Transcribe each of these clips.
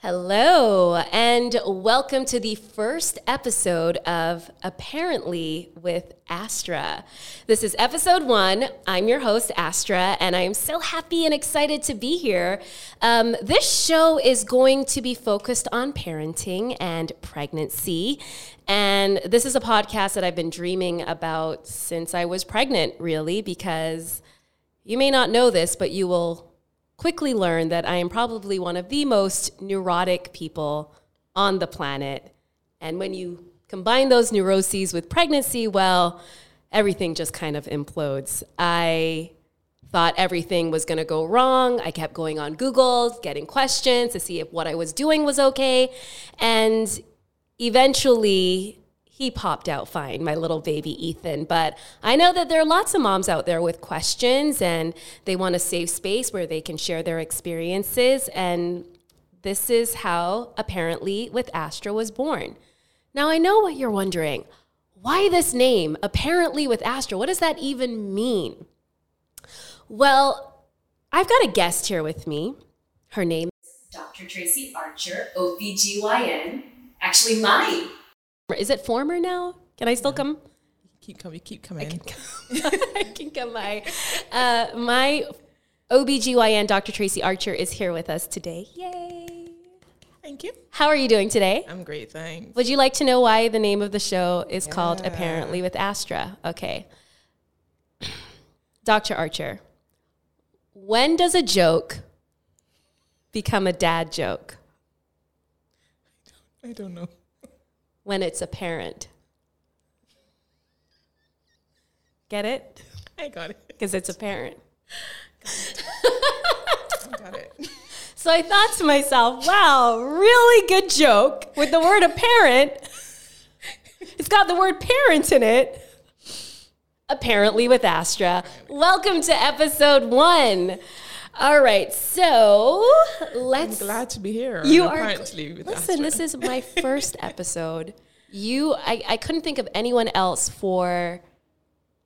Hello, and welcome to the first episode of Apparently with Astra. This is episode 1. I'm your host, Astra, and I am so happy and excited to be here. This show is going to be focused on parenting and pregnancy, and this is a podcast that I've been dreaming about since I was pregnant, really, because you may not know this, but you will quickly learned that I am probably one of the most neurotic people on the planet. And when you combine those neuroses with pregnancy, well, everything just kind of implodes. I thought everything was going to go wrong. I kept going on Google, getting questions to see if what I was doing was okay. And eventually, he popped out fine, my little baby Ethan. But I know that there are lots of moms out there with questions, and they want a safe space where they can share their experiences. And this is how Apparently with Astra was born. Now, I know what you're wondering. Why this name, Apparently with Astra? What does that even mean? Well, I've got a guest here with me. Her name is Dr. Tracy Archer, OBGYN. Actually, mine. Is it former now? Can I still come? Keep coming. I can come. My OBGYN, Dr. Tracy Archer, is here with us today. Yay. Thank you. How are you doing today? I'm great, thanks. Would you like to know why the name of the show is called Apparently with Astra? Okay. Dr. Archer, when does a joke become a dad joke? I don't know. When it's apparent. Get it? I got it. Because it's apparent. I got it. So I thought to myself, wow, really good joke with the word apparent. It's got the word parent in it. Apparently with Astra. Welcome to episode 1. All right, so let's... I'm glad to be here. You are... Apparently with Astra. Listen, this is my first episode. I couldn't think of anyone else for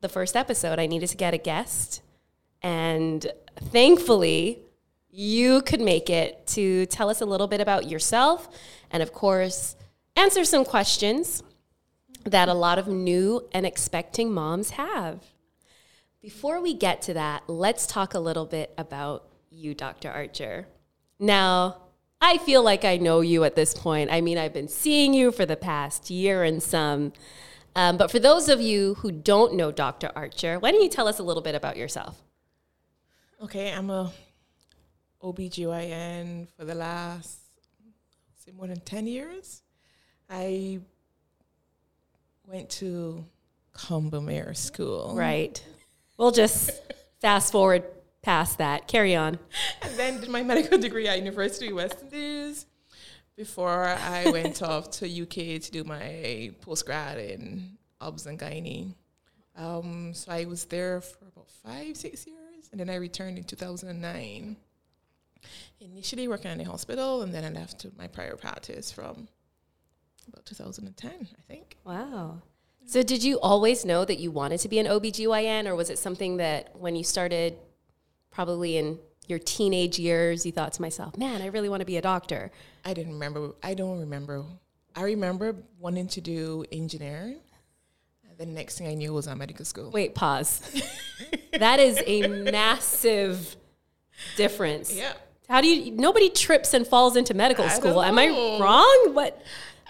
the first episode. I needed to get a guest. And thankfully, you could make it to tell us a little bit about yourself. And of course, answer some questions that a lot of new and expecting moms have. Before we get to that, let's talk a little bit about you, Dr. Archer. Now, I feel like I know you at this point. I mean, I've been seeing you for the past year and some. But for those of you who don't know Dr. Archer, why don't you tell us a little bit about yourself? Okay, I'm a OBGYN for the last, more than 10 years. I went to Combermere School. Right. We'll just fast forward past that. Carry on. And then did my medical degree at University of West Indies before I went off to UK to do my postgrad in obs and gynae. So I was there for about 5-6 years, and then I returned in 2009. Initially working in a hospital, and then I left to my prior practice from about 2010, I think. Wow. So did you always know that you wanted to be an OBGYN, or was it something that when you started probably in your teenage years, you thought to myself, man, I really want to be a doctor? I don't remember. I remember wanting to do engineering. The next thing I knew was at medical school. Wait, pause. That is a massive difference. Yeah. How do you, nobody trips and falls into medical school. Am I wrong? What?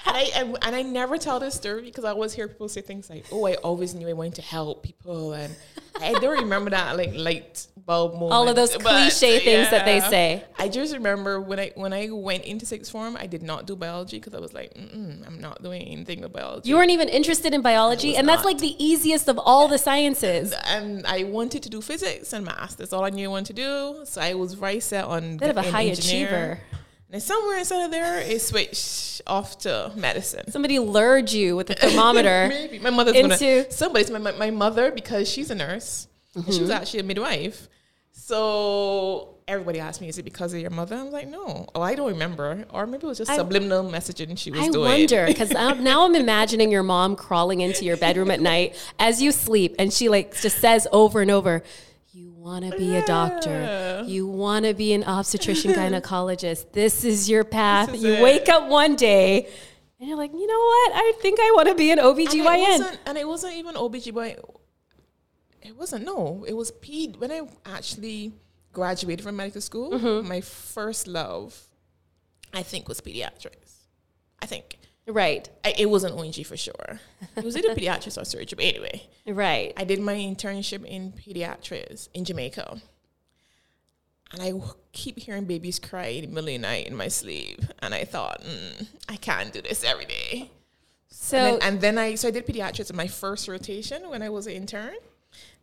And I never tell this story because I always hear people say things like, oh, I always knew I wanted to help people. And I don't remember that like light bulb moment. All of those cliche things that they say. I just remember when I went into sixth form, I did not do biology because I was like, I'm not doing anything with biology. You weren't even interested in biology? And that's like the easiest of all the sciences. And I wanted to do physics and math. That's all I knew I wanted to do. So I was very set on being an engineer. Bit of a high achiever. And somewhere inside of there, it switched off to medicine. Somebody lured you with a thermometer. Maybe. My mother's my mother, because she's a nurse. Mm-hmm. And she was actually a midwife. So everybody asked me, is it because of your mother? I was like, no. Oh, I don't remember. Or maybe it was just subliminal messaging she was doing. I wonder, because now I'm imagining your mom crawling into your bedroom at night as you sleep. And she like just says over and over, you want to be a doctor. You want to be an obstetrician gynecologist. This is your path. Is you it. Wake up one day and you're like, you know what? I think I want to be an OBGYN. And it wasn't even OBGYN. It wasn't, no. It was ped. When I actually graduated from medical school, mm-hmm. my first love, I think, was pediatrics. I think. Right. It wasn't ONG for sure. It was either pediatrics or surgery, but anyway. Right. I did my internship in pediatrics in Jamaica. And I keep hearing babies cry in the middle of the night in my sleep. And I thought, I can't do this every day. So I did pediatrics in my first rotation when I was an intern.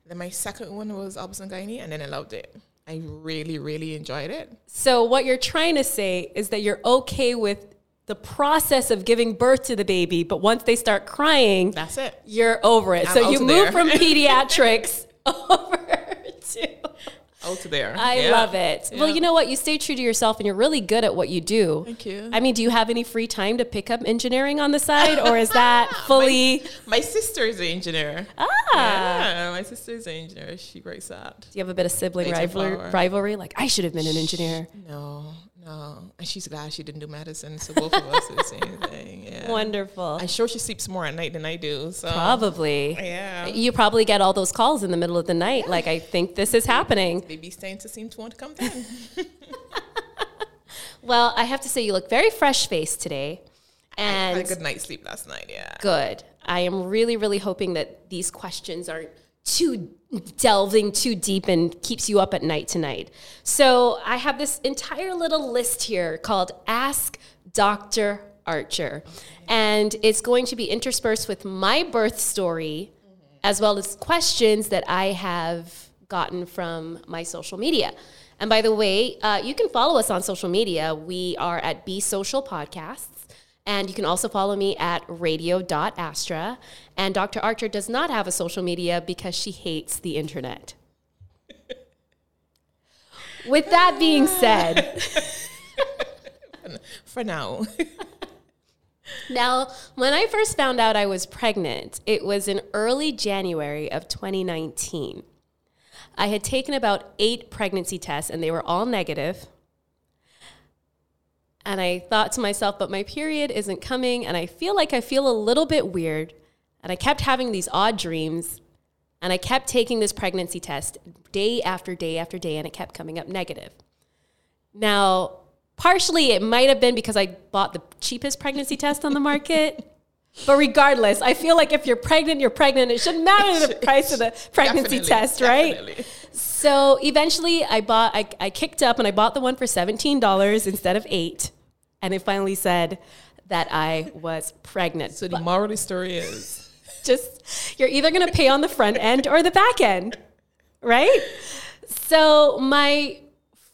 Then my second one was obs and gynae, and then I loved it. I really, really enjoyed it. So what you're trying to say is that you're okay with the process of giving birth to the baby, but once they start crying, that's it. You're over it. So you move from pediatrics over to there. I love it. Yeah. Well, you know what? You stay true to yourself, and you're really good at what you do. Thank you. I mean, do you have any free time to pick up engineering on the side, or is that fully? my sister is an engineer. Ah, yeah, my sister is an engineer. She breaks out. Do you have a bit of sibling rivalry? Like, I should have been an engineer. No. Oh, and she's glad she didn't do medicine, so both of us are the same thing. Yeah. Wonderful. I'm sure she sleeps more at night than I do. So. Probably. Yeah. You probably get all those calls in the middle of the night, yeah. Like, I think this is happening. Baby Santa seems to want to come down. Well, I have to say, you look very fresh-faced today. And I had a good night's sleep last night, yeah. Good. I am really, really hoping that these questions aren't too delving too deep and keeps you up at night tonight. So I have this entire little list here called Ask Dr. Archer. Okay. And it's going to be interspersed with my birth story, mm-hmm. as well as questions that I have gotten from my social media. And by the way, you can follow us on social media. We are at Be Social Podcasts. And you can also follow me at radio.astra. And Dr. Archer does not have a social media because she hates the internet. With that being said. For now. Now, when I first found out I was pregnant, it was in early January of 2019. I had taken about 8 pregnancy tests and they were all negative. And I thought to myself, but my period isn't coming, and I feel like I feel a little bit weird. And I kept having these odd dreams, and I kept taking this pregnancy test day after day after day, and it kept coming up negative. Now, partially it might have been because I bought the cheapest pregnancy test on the market. But regardless, I feel like if you're pregnant, you're pregnant. It shouldn't matter the price of the pregnancy test, right? Definitely. So eventually I kicked up and I bought the one for $17 instead of $8. And it finally said that I was pregnant. So the moral of the story is? Just, you're either going to pay on the front end or the back end, right? So my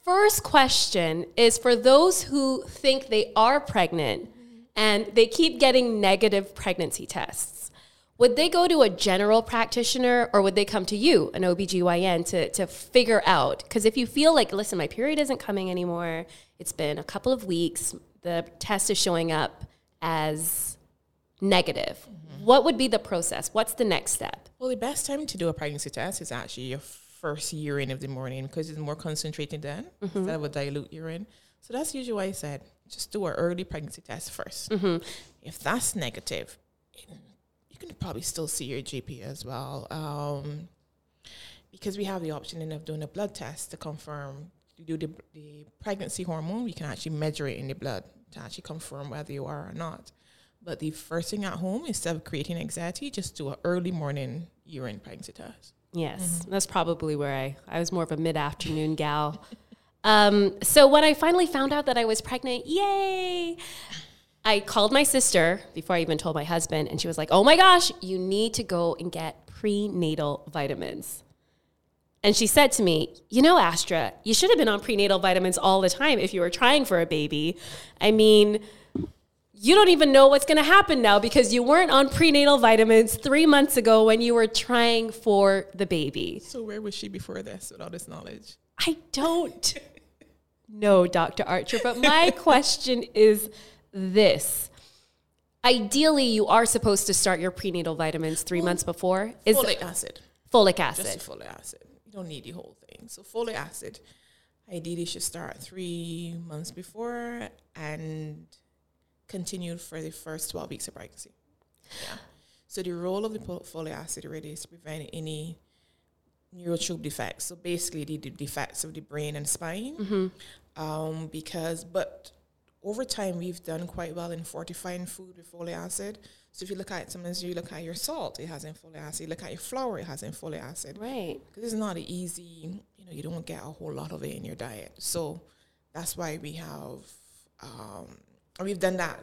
first question is for those who think they are pregnant and they keep getting negative pregnancy tests. Would they go to a general practitioner or would they come to you, an OBGYN, to figure out? Because if you feel like, listen, my period isn't coming anymore, it's been a couple of weeks, the test is showing up as negative, mm-hmm. what would be the process? What's the next step? Well, the best time to do a pregnancy test is actually your first urine of the morning because it's more concentrated then, mm-hmm. instead of a dilute urine. So that's usually why I said, just do an early pregnancy test first. Mm-hmm. If that's negative, you can probably still see your GP as well. Because we have the option of doing a blood test to confirm. You do the pregnancy hormone, we can actually measure it in the blood to actually confirm whether you are or not. But the first thing at home, instead of creating anxiety, just do an early morning urine pregnancy test. Yes, mm-hmm. That's probably where I was more of a mid-afternoon gal. So when I finally found out that I was pregnant, yay, I called my sister before I even told my husband, and she was like, oh my gosh, you need to go and get prenatal vitamins. And she said to me, you know, Astra, you should have been on prenatal vitamins all the time if you were trying for a baby. I mean, you don't even know what's going to happen now because you weren't on prenatal vitamins 3 months ago when you were trying for the baby. So where was she before this with all this knowledge? I don't. No, Dr. Archer, but my question is this. Ideally, you are supposed to start your prenatal vitamins 3 months before. Folic acid. Folic acid. Just folic acid. You don't need the whole thing. So folic acid, ideally should start 3 months before and continue for the first 12 weeks of pregnancy. Yeah. So the role of the folic acid really is to prevent any neurotube defects. So basically the defects of the brain and spine. Mm-hmm. But over time we've done quite well in fortifying food with folic acid. So if you look at sometimes you look at your salt, it has in folic acid. You look at your flour, it has in folic acid. Right. Because it's not an easy, you don't get a whole lot of it in your diet. So that's why we have, we've done that.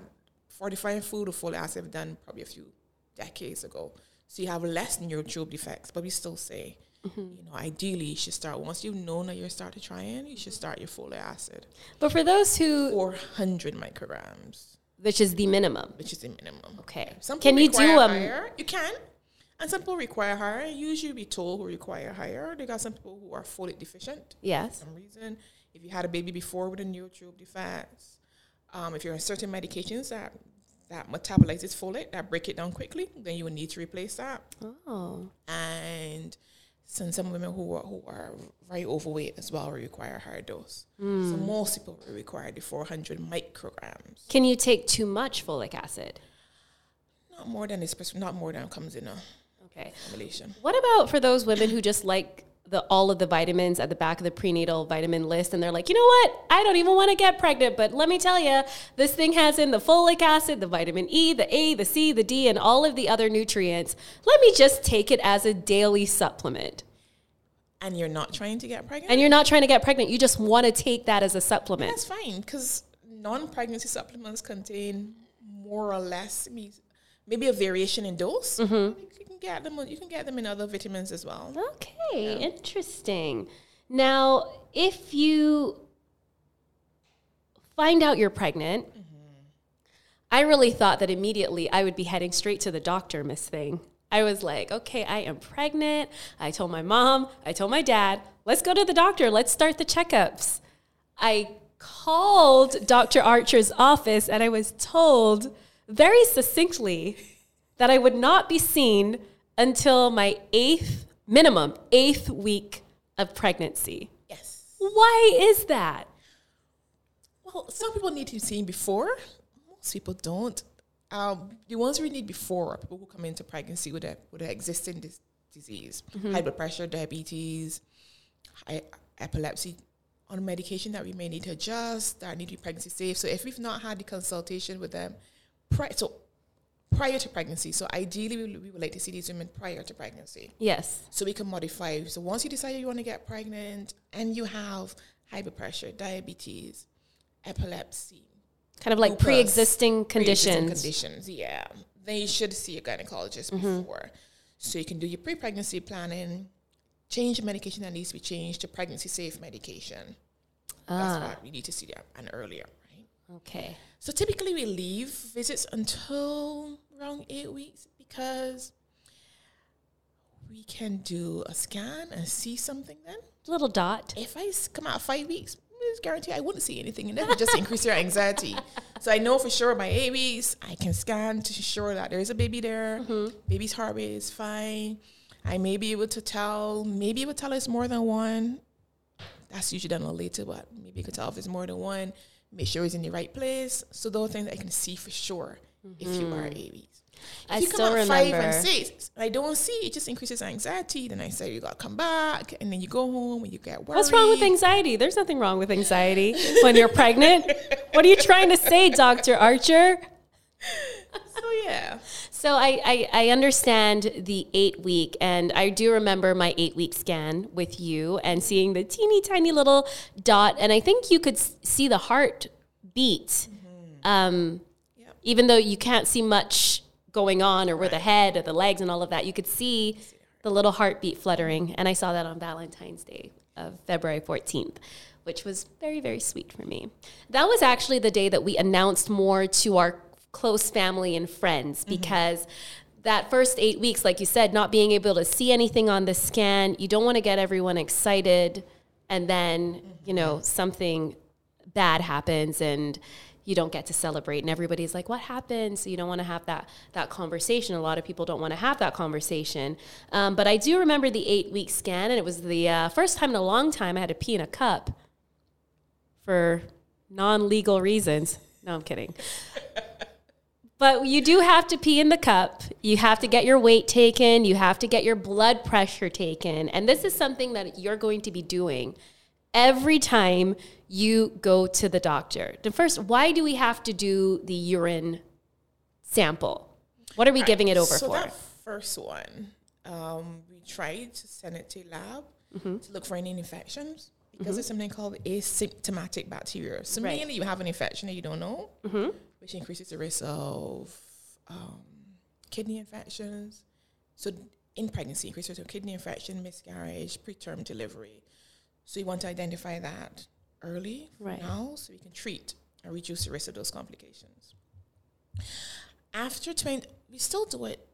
Fortifying food with folic acid we've done probably a few decades ago. So you have less neurotube defects, but we still say, mm-hmm. Ideally you should start, once you've known that you're starting to try in, you should start your folic acid. But for those who... 400 micrograms. Which is the minimum. Which is the minimum. Okay. Some can you do higher. You can. And some people require higher. Usually we told who require higher. They got some people who are folate deficient. Yes. For some reason. If you had a baby before with a neurotube defect, if you're on certain medications that metabolizes folate, that break it down quickly, then you will need to replace that. Oh. And some women who are very overweight as well require a higher dose. Mm. So most people require the 400 micrograms. Can you take too much folic acid? Not more than comes in a formulation. What about for those women who just like all of the vitamins at the back of the prenatal vitamin list, and they're like, you know what? I don't even want to get pregnant, but let me tell you, this thing has in the folic acid, the vitamin E, the A, the C, the D, and all of the other nutrients. Let me just take it as a daily supplement. And you're not trying to get pregnant? And you're not trying to get pregnant. You just want to take that as a supplement. And that's fine, because non-pregnancy supplements contain more or less, maybe a variation in dose. Mm-hmm. You can get them in other vitamins as well. Okay, yeah. Interesting. Now, if you find out you're pregnant, mm-hmm. I really thought that immediately I would be heading straight to the doctor, Miss Thing. I was like, okay, I am pregnant. I told my mom, I told my dad, let's go to the doctor. Let's start the checkups. I called Dr. Archer's office and I was told very succinctly that I would not be seen until my minimum eighth week of pregnancy. Yes. Why is that? Well, some people need to be seen before. Most people don't. The ones we need before are people who come into pregnancy with an existing disease. Mm-hmm. High blood pressure, diabetes, epilepsy on medication that we may need to adjust, that need to be pregnancy safe. So if we've not had the consultation with them, prior to pregnancy. So ideally, we would like to see these women prior to pregnancy. Yes. So we can modify. So once you decide you want to get pregnant and you have high blood pressure, diabetes, epilepsy. Kind of like lupus, pre-existing conditions. Yeah. Then you should see a gynecologist mm-hmm. before. So you can do your pre-pregnancy planning, change the medication that needs to be changed to pregnancy-safe medication. That's why we need to see that and earlier. Okay. So typically we leave visits until around 8 weeks because we can do a scan and see something then. Little dot. If I come out 5 weeks, it's guaranteed I wouldn't see anything, and that would just increase your anxiety. So I know for sure by 8 weeks, I can scan to ensure that there is a baby there, mm-hmm. baby's heart rate is fine. I may be able to tell, it's more than one. That's usually done a little later, but maybe you could tell if it's more than one. Make sure it's in the right place. So those things I can see for sure mm-hmm. if you are 8 weeks. If you come out 5 and 6, and I don't see, it just increases anxiety. Then I say, you got to come back. And then you go home and you get worried. What's wrong with anxiety? There's nothing wrong with anxiety when you're pregnant. What are you trying to say, Dr. Archer? So, yeah. So I understand the 8 week, and I do remember my 8 week scan with you and seeing the teeny tiny little dot. And I think you could see the heart beat, mm-hmm. Yep. Even though you can't see much going on or where the head or the legs and all of that, you could see the little heartbeat fluttering. And I saw that on Valentine's Day of February 14th. Which was very, very sweet for me. That was actually the day that we announced more to our close family and friends, because mm-hmm. that first 8 weeks, like you said, not being able to see anything on the scan, you don't want to get everyone excited and then, mm-hmm. Something bad happens and you don't get to celebrate. And everybody's like, what happened? So you don't want to have that conversation. A lot of people don't want to have that conversation. But I do remember the 8-week scan, and it was the first time in a long time I had to pee in a cup for non-legal reasons. No, I'm kidding. But you do have to pee in the cup. You have to get your weight taken. You have to get your blood pressure taken. And this is something that you're going to be doing every time you go to the doctor. The first, why do we have to do the urine sample? What are we giving it over for? So that first one, we tried to send it to a lab to look for any infections, because there's something called asymptomatic bacteria. So mainly you have an infection that you don't know, which increases the risk of kidney infections. So in pregnancy, increases of kidney infection, miscarriage, preterm delivery. So you want to identify that early now so you can treat and reduce the risk of those complications. After 20, we still do it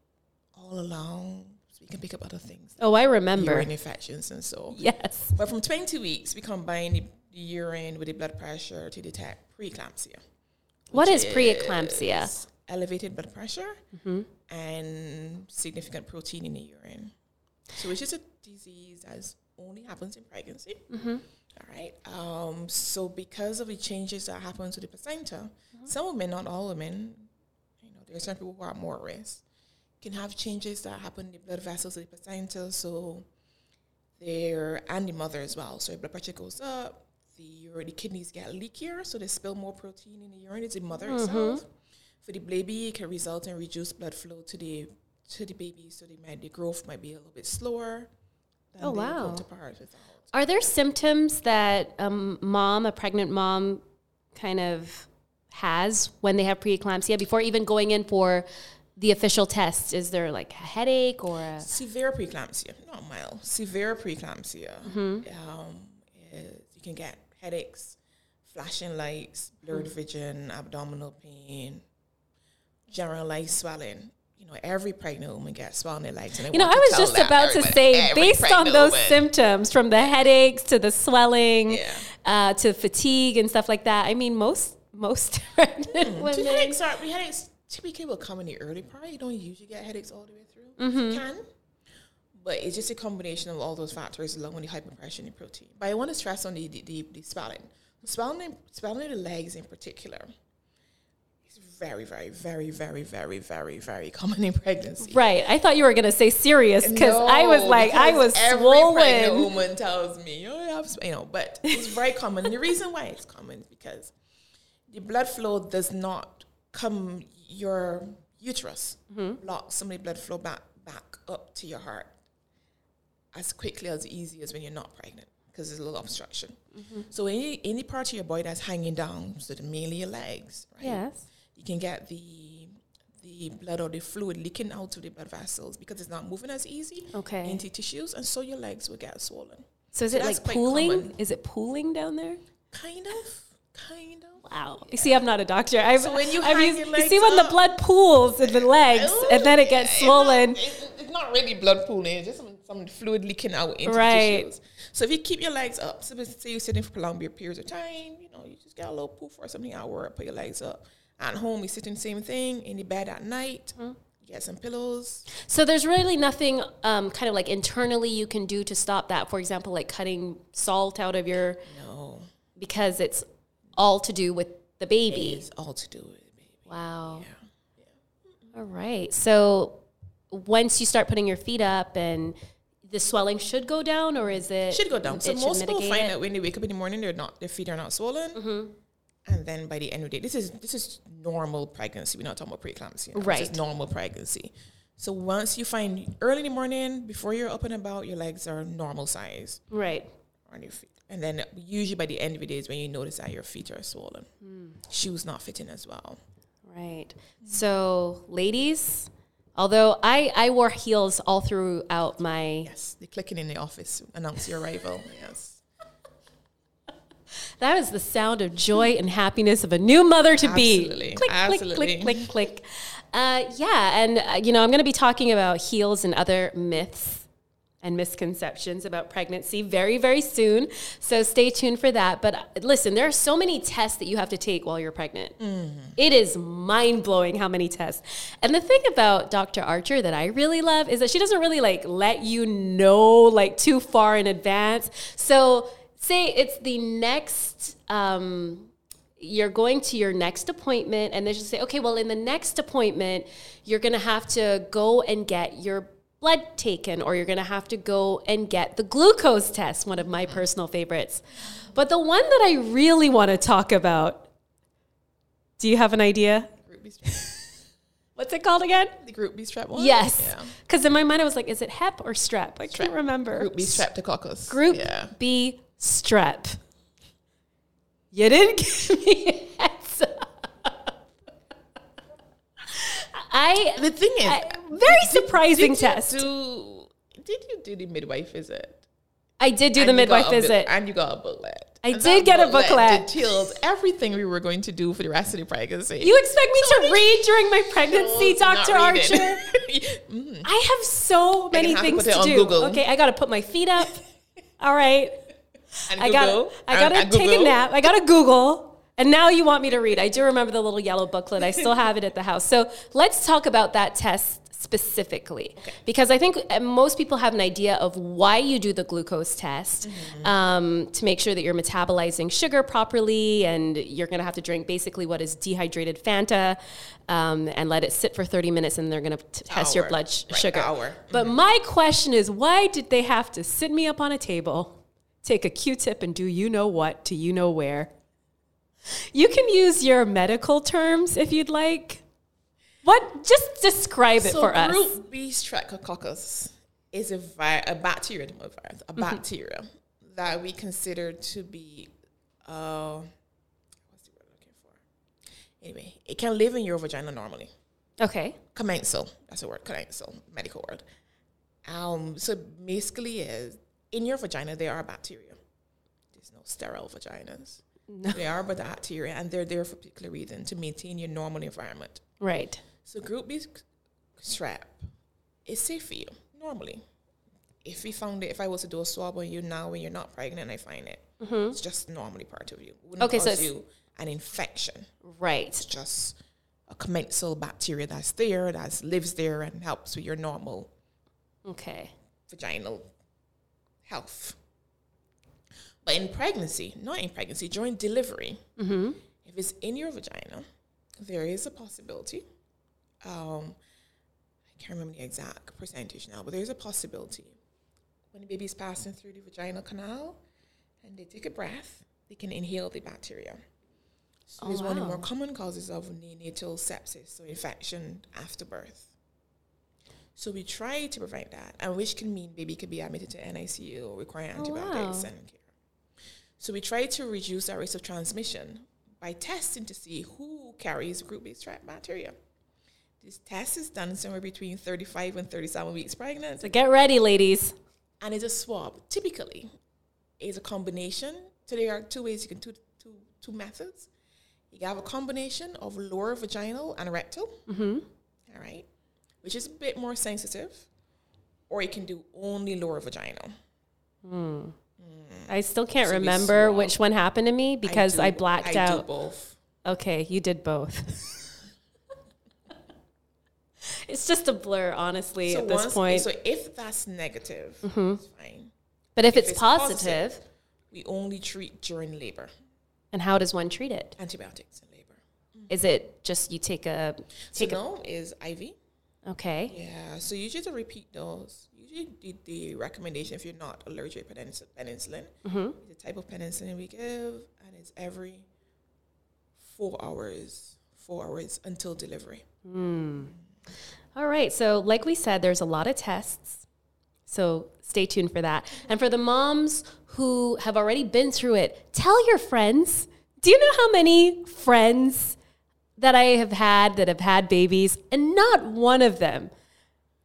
all along. So we can pick up other things. Oh, I remember. Urine infections and so. Yes. But from 22 weeks, we combine the urine with the blood pressure to detect preeclampsia. What is preeclampsia? Is elevated blood pressure and significant protein in the urine. So it's just a disease that only happens in pregnancy. All right. So because of the changes that happen to the placenta, some women, not all women, you know, there are some people who are more at risk, can have changes that happen in the blood vessels of the placenta, so they're, and the mother as well. So your blood pressure goes up. The kidneys get leakier, so they spill more protein in the urine. It's the mother itself. For the baby, it can result in reduced blood flow to the baby, so the growth might be a little bit slower than counterparts. Are there symptoms that a pregnant mom, kind of has when they have preeclampsia before even going in for the official test? Is there like a headache or a severe preeclampsia? Not mild. Severe preeclampsia you can get headaches, flashing lights, blurred vision, abdominal pain, generalized swelling. You know, every pregnant woman gets swollen in their legs. And you know, I was just about to say, based on those symptoms, from the headaches to the swelling to fatigue and stuff like that, I mean, most pregnant women. Headaches typically will come in the early part. You don't usually get headaches all the way through. You can. But it's just a combination of all those factors along with the hyperpressure and the protein. But I want to stress on the swelling. Swelling in the legs in particular is very, very, very, very, very, very, very common in pregnancy. Right. I thought you were going to say serious because I was swollen. Every pregnant woman tells me, but it's very common. And the reason why it's common is because the blood flow does not come, your uterus blocks some of the blood flow back up to your heart as quickly, as easy as when you're not pregnant, because there's a little obstruction. So any part of your body that's hanging down, so mainly your legs, right? Yes. You can get the blood or the fluid leaking out of the blood vessels because it's not moving as easy into tissues, and so your legs will get swollen. So is it like pooling? Common. Is it pooling down there? Kind of. Wow. Yeah. You see, I'm not a doctor. So when you hang your legs, you see when the blood pools in the legs and then it gets swollen. It's not really blood pooling. It's just some fluid leaking out into tissues. So if you keep your legs up, so say you're sitting for prolonged periods of time, you know, you just get a little poof or something outward, put your legs up. At home, you sit in the same thing, in the bed at night, you get some pillows. So there's really nothing kind of like internally you can do to stop that. For example, like cutting salt out of your... No. Because it's all to do with the baby. It is all to do with the baby. Wow. Yeah. All right. So once you start putting your feet up and... The swelling should go down, or is it? Should go down. So most people find that when they wake up in the morning, their feet are not swollen, and then by the end of the day, this is normal pregnancy. We're not talking about preeclampsia, right? This is normal pregnancy. So once you find early in the morning, before you're up and about, your legs are normal size, right? On your feet, and then usually by the end of the day is when you notice that your feet are swollen, shoes not fitting as well, right? So ladies. Although I wore heels all throughout my... Yes, the clicking in the office announced your arrival, yes. That is the sound of joy and happiness of a new mother-to-be. Absolutely, click, absolutely. Click, click, click, click. Yeah, and, you know, I'm going to be talking about heels and other myths and misconceptions about pregnancy very, very soon. So stay tuned for that. But listen, there are so many tests that you have to take while you're pregnant. Mm-hmm. It is mind-blowing how many tests. And the thing about Dr. Archer that I really love is that she doesn't really let you know too far in advance. So say it's the next, you're going to your next appointment, and they just say, okay, well, in the next appointment, you're going to have to go and get your blood taken, or you're going to have to go and get the glucose test, one of my personal favorites. But the one that I really want to talk about, do you have an idea? Group B strep. What's it called again? The Group B strep one? Yes. Because in my mind I was like, is it hep or strep? I can't remember. Group B streptococcus. Group B strep. You didn't give me a heads up. Did you do the midwife visit? I did do the midwife visit. And you got a booklet. I did get a booklet. Details everything we were going to do for the rest of the pregnancy. You expect me to read during my pregnancy, Dr. Archer? Mm-hmm. I have so many things to do. Google. Okay, I got to put my feet up. All right. And I gotta take a nap. I gotta Google. And now you want me to read. I do remember the little yellow booklet. I still have it at the house. So let's talk about that test specifically. Okay. Because I think most people have an idea of why you do the glucose test, mm-hmm. To make sure that you're metabolizing sugar properly, and you're going to have to drink basically what is dehydrated Fanta, and let it sit for 30 minutes, and they're going to test your blood sugar. Mm-hmm. But my question is, why did they have to sit me up on a table, take a Q-tip, and do you know what to you know where? You can use your medical terms if you'd like. What? Just describe it for us. So Group B streptococcus is a bacteria, not a virus, a bacteria that we consider to be, what's the word I'm looking for? Anyway, it can live in your vagina normally. Okay. Commensal. That's the word, commensal, medical word. So basically is, in your vagina, there are bacteria. There's no sterile vaginas. No. They are bacteria, and they're there for a particular reason, to maintain your normal environment. Right. So Group B strep is safe for you, normally. If we found it, if I was to do a swab on you now when you're not pregnant, I find it. Mm-hmm. It's just normally part of you. It wouldn't cause you an infection. Right. It's just a commensal bacteria that's there, that lives there, and helps with your normal vaginal health. But in pregnancy, during delivery, if it's in your vagina, there is a possibility. I can't remember the exact percentage now, but there's a possibility when the baby's passing through the vaginal canal and they take a breath, they can inhale the bacteria. So it's one of the more common causes of neonatal sepsis, so infection after birth. So we try to prevent that, and which can mean baby could be admitted to NICU or require antibiotics and care. So we try to reduce our risk of transmission by testing to see who carries Group B strep bacteria. This test is done somewhere between 35 and 37 weeks pregnant. So get ready, ladies. And it's a swab. Typically, it's a combination. So there are two ways you can do two methods. You have a combination of lower vaginal and rectal. Mm-hmm. All right. Which is a bit more sensitive, or you can do only lower vaginal. I still can't remember which one happened to me because I blacked out. I do both. Okay, you did both. It's just a blur, honestly, at this point. So if that's negative, it's fine. But if it's positive, we only treat during labor. And how does one treat it? Antibiotics in labor. Is it just you take a... is IV. Okay. Yeah, so usually to repeat those, usually the recommendation if you're not allergic to penicillin, the type of penicillin we give, and it's every 4 hours until delivery. All right, so like we said, there's a lot of tests, so stay tuned for that. And for the moms who have already been through it, tell your friends. Do you know how many friends that I have had that have had babies, and not one of them,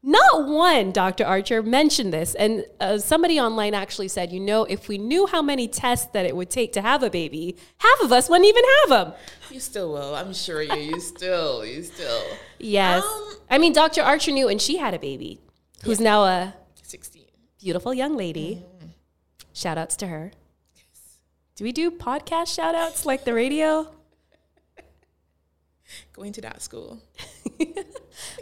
not one, Dr. Archer mentioned this. And somebody online actually said, if we knew how many tests that it would take to have a baby, half of us wouldn't even have them. You still will. I'm sure you. You still. Yes. I mean, Dr. Archer knew, and she had a baby who's now 16. beautiful young lady. Mm. Shout outs to her. Yes. Do we do podcast shout outs like the radio? Going to that school.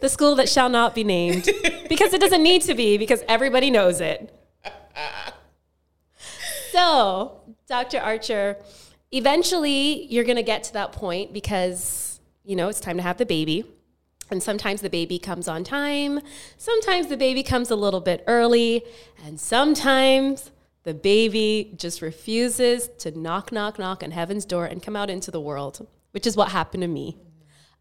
The school that shall not be named, because it doesn't need to be, because everybody knows it. So, Dr. Archer, eventually you're going to get to that point because, you know, it's time to have the baby. And sometimes the baby comes on time. Sometimes the baby comes a little bit early. And sometimes the baby just refuses to knock, knock, knock on heaven's door and come out into the world, which is what happened to me.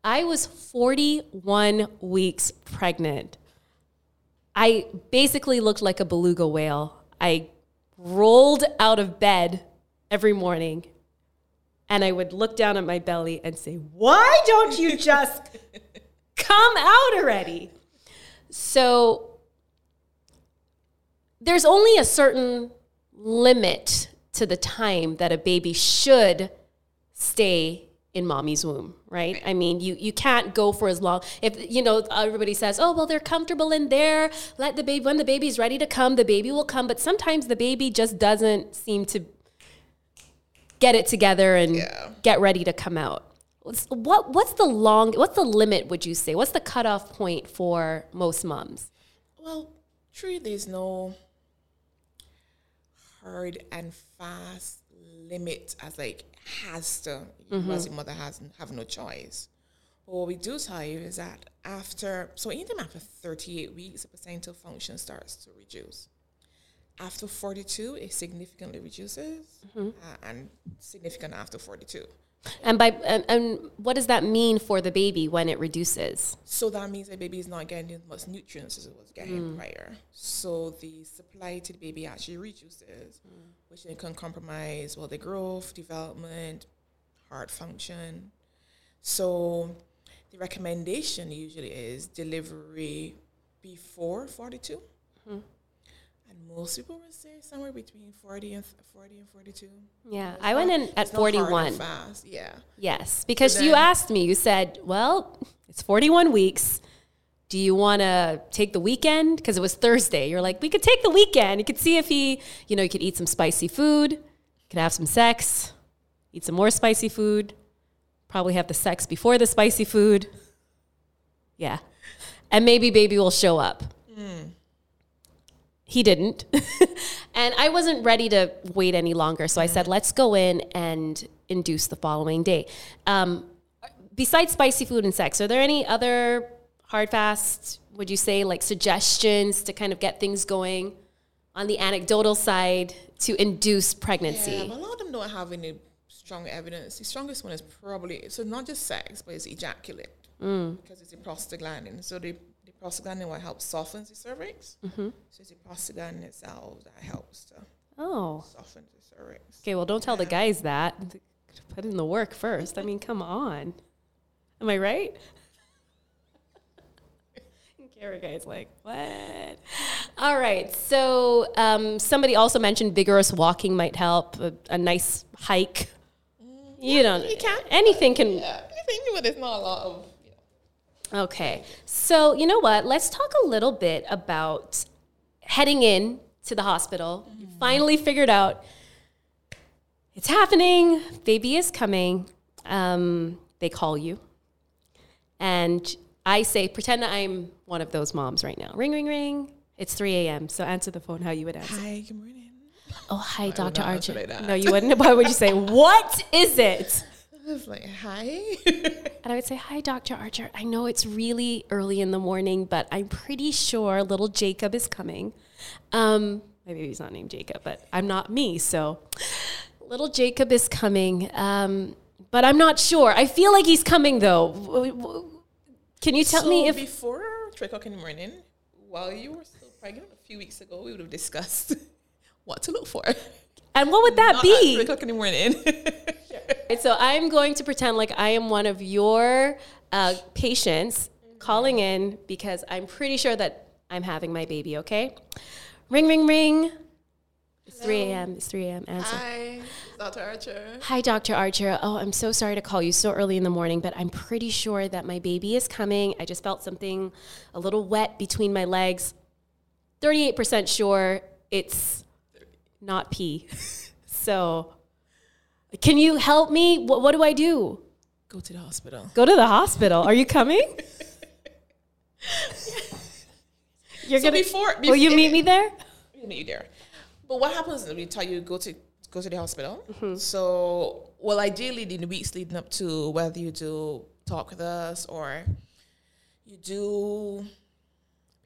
I was 41 weeks pregnant. I basically looked like a beluga whale. I rolled out of bed every morning, and I would look down at my belly and say, why don't you just come out already? So there's only a certain limit to the time that a baby should stay in mommy's womb, right? I mean, you can't go for as long. If, you know, everybody says, oh, well, they're comfortable in there. Let the baby, when the baby's ready to come, the baby will come. But sometimes the baby just doesn't seem to get it together and get ready to come out. What's the limit, would you say? What's the cutoff point for most moms? Well, truly, there's no hard and fast limit as like has to, mm-hmm. as a mother has have no choice. But what we do tell you is that anytime after 38 weeks, the placental function starts to reduce. After 42, it significantly reduces, mm-hmm. And significant after 42. And what does that mean for the baby when it reduces? So that means the baby is not getting as much nutrients as it was getting prior. So the supply to the baby actually reduces, which then can compromise the growth, development, heart function. So the recommendation usually is delivery before 42, and most people would say somewhere between 40 and 42. Yeah, I went in at 41. Fast. Yeah. Yes, because you asked me, you said, well, it's 41 weeks. Do you want to take the weekend? Because it was Thursday. You're like, we could take the weekend. You could see if he, you know, you could eat some spicy food, you could have some sex, eat some more spicy food, probably have the sex before the spicy food. Yeah. And maybe baby will show up. Mm. He didn't. And I wasn't ready to wait any longer. So I said, let's go in and induce the following day. Besides spicy food and sex, are there any other hard fasts, would you say, like suggestions to kind of get things going on the anecdotal side to induce pregnancy? Yeah, but a lot of them don't have any strong evidence. The strongest one is probably, so not just sex, but it's ejaculate. Because it's the prostaglandin. So the prostaglandin will help soften the cervix. Mm-hmm. So it's the prostaglandin itself that helps to soften the cervix. Okay, well, don't tell the guys that. Put in the work first. I mean, come on. Am I right? Camera guy's like, what? All right, so somebody also mentioned vigorous walking might help, a nice hike. Anything, but there's not a lot of... Okay, so you know what? Let's talk a little bit about heading in to the hospital. You finally figured out it's happening. Baby is coming. They call you. And I say, pretend that I'm one of those moms right now. Ring, ring, ring. It's 3 a.m., so answer the phone how you would answer. Hi, good morning. Oh, hi, Dr. Archer. No, you wouldn't. Why would you say, what is it? I was like, hi. And I would say, hi, Dr. Archer. I know it's really early in the morning, but I'm pretty sure little Jacob is coming. My baby's not named Jacob, but I'm not me. So little Jacob is coming, but I'm not sure. I feel like he's coming, though. Can you tell me if... before 3 o'clock in the morning, while you were still pregnant a few weeks ago, we would have discussed what to look for. And what would that be? At 3 o'clock in the morning. So I'm going to pretend like I am one of your patients calling in because I'm pretty sure that I'm having my baby, okay? Ring, ring, ring. It's 3 a.m. It's 3 a.m. Answer. Hi, Dr. Archer. Hi, Dr. Archer. Oh, I'm so sorry to call you so early in the morning, but I'm pretty sure that my baby is coming. I just felt something a little wet between my legs. 38% sure it's not pee. So can you help me? What do I do? Go to the hospital. Go to the hospital. Are you coming? You're so gonna, before will you meet me there? We'll meet you there. But what happens when we tell you go to the hospital? Mm-hmm. So, well, ideally, in the weeks leading up to, whether you do talk with us or you do,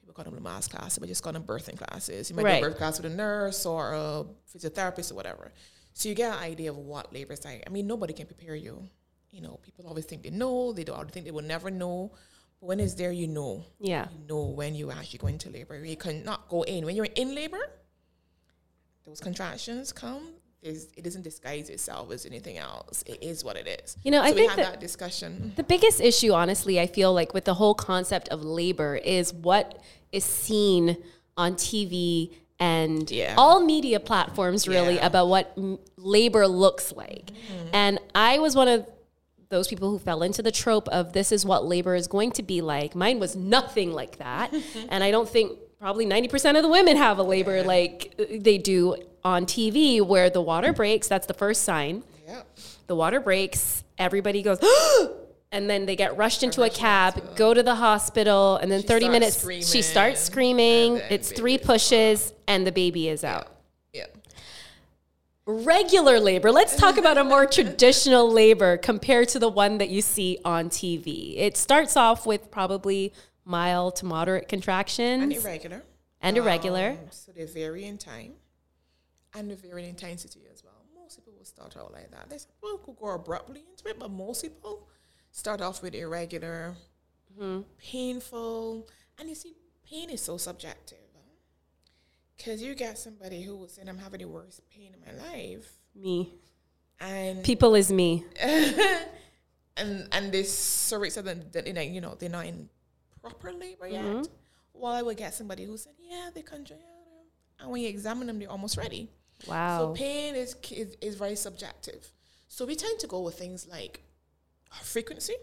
people call them the mass classes, but just call them birthing classes. You might do a birth class with a nurse or a physiotherapist or whatever. So you get an idea of what labor is like. I mean, nobody can prepare you. You know, people always think they know. They don't think they will never know. But when it's there, you know. Yeah. You know when you actually go into labor. You cannot go in. When you're in labor, those contractions come. It doesn't disguise itself as anything else. It is what it is. You know, so I think we have that discussion. The biggest issue, honestly, I feel like with the whole concept of labor is what is seen on TV and all media platforms really about what labor looks like. Mm-hmm. And I was one of those people who fell into the trope of this is what labor is going to be like. Mine was nothing like that. And I don't think probably 90% of the women have a labor like they do on TV, where the water breaks. That's the first sign. Yeah. The water breaks. Everybody goes, and then they get rushed into a cab, go to the hospital, and then 30 minutes, she starts screaming. It's 3 pushes, and the baby is out. Yeah. Regular labor. Let's talk about a more traditional labor compared to the one that you see on TV. It starts off with probably mild to moderate contractions. And irregular. So they vary in time. And they vary in intensity as well. Most people will start out like that. They could go abruptly into it, but most people start off with irregular, painful. And you see, pain is so subjective. Because you got somebody who will say, I'm having the worst pain in my life. Me. And people is me. and they surrender that, you know, they're not in proper labor yet. While I would get somebody who said, they conjure. And when you examine them, they're almost ready. Wow. So pain is very subjective. So we tend to go with things like frequency,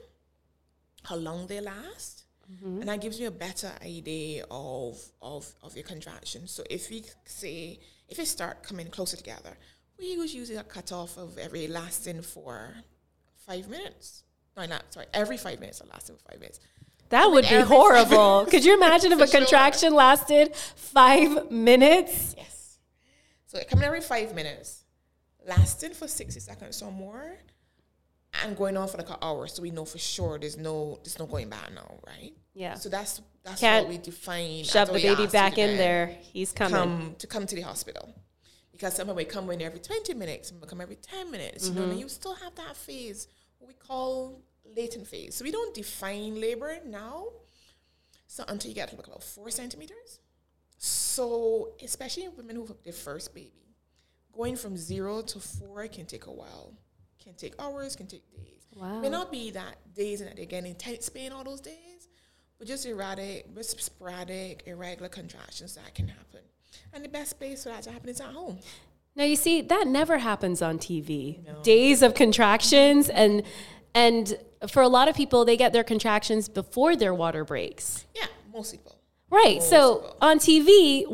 how long they last. And that gives you a better idea of your contractions. So if we say, if it start coming closer together, we usually a cutoff of every lasting for 5 minutes. Every 5 minutes are lasting for 5 minutes. That would be horrible. Could you imagine if a contraction lasted 5 minutes? Yes. So it coming every 5 minutes, lasting for 60 seconds or more, and going on for like an hour, so we know for sure there's no going back now, right? Yeah. So that's what we define. Shove the baby back in there. He's coming. Come to the hospital. Because some may come in every 20 minutes, some may come every 10 minutes. You know, and you still have that phase, what we call latent phase. So we don't define labor now, so until you get to like about 4 centimeters. So especially in women who have their first baby, going from 0 to 4 can take a while. Can take hours, can take days. Wow. It may not be that days and that they get intense pain all those days, but just sporadic, irregular contractions that can happen. And the best place for that to happen is at home. Now, you see, that never happens on TV. No. Days of contractions, and for a lot of people, they get their contractions before their water breaks. Yeah, most people. Right, so on TV,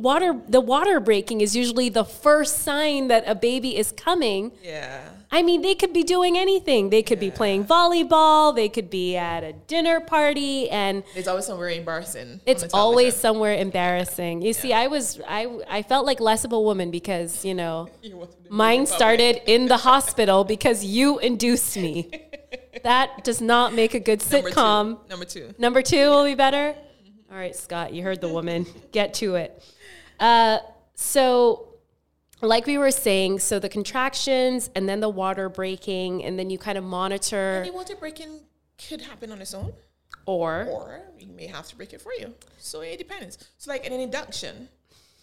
the water breaking is usually the first sign that a baby is coming. Yeah. I mean, they could be doing anything. They could be playing volleyball. They could be at a dinner party, and it's always somewhere embarrassing. It's always somewhere embarrassing. You see, I felt like less of a woman because, you know, mine started in the hospital because you induced me. That does not make a good sitcom. Number two will be better. All right, Scott, you heard the woman. Get to it. So like we were saying, so the contractions and then the water breaking, and then you kind of monitor. And the water breaking could happen on its own. Or you may have to break it for you. So it depends. So like in an induction,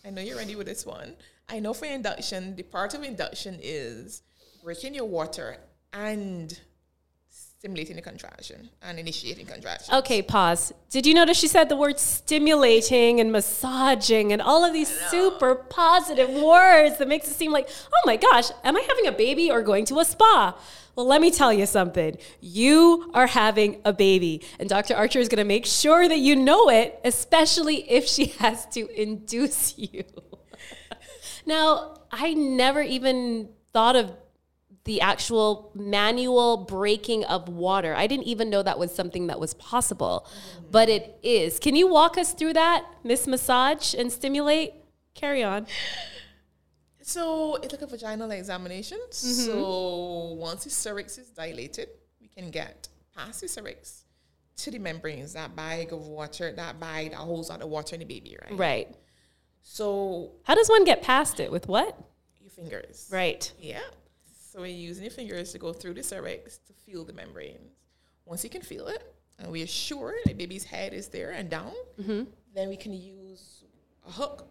I know you're ready with this one. I know for induction, the part of induction is breaking your water and stimulating the contraction and initiating contraction. Okay, pause. Did you notice she said the word stimulating and massaging and all of these super positive words that makes it seem like, oh my gosh, am I having a baby or going to a spa? Well, let me tell you something. You are having a baby, and Dr. Archer is going to make sure that you know it, especially if she has to induce you. Now, I never even thought of the actual manual breaking of water. I didn't even know that was something that was possible, but it is. Can you walk us through that, Miss Massage and Stimulate? Carry on. So it's like a vaginal examination. Mm-hmm. So once the cervix is dilated, we can get past the cervix to the membranes, that bag of water, that bag that holds out the water in the baby, right? Right. So how does one get past it? With what? Your fingers. Right. Yeah. So we're using your fingers to go through the cervix to feel the membranes. Once you can feel it, and we are sure the baby's head is there and down, mm-hmm. then we can use a hook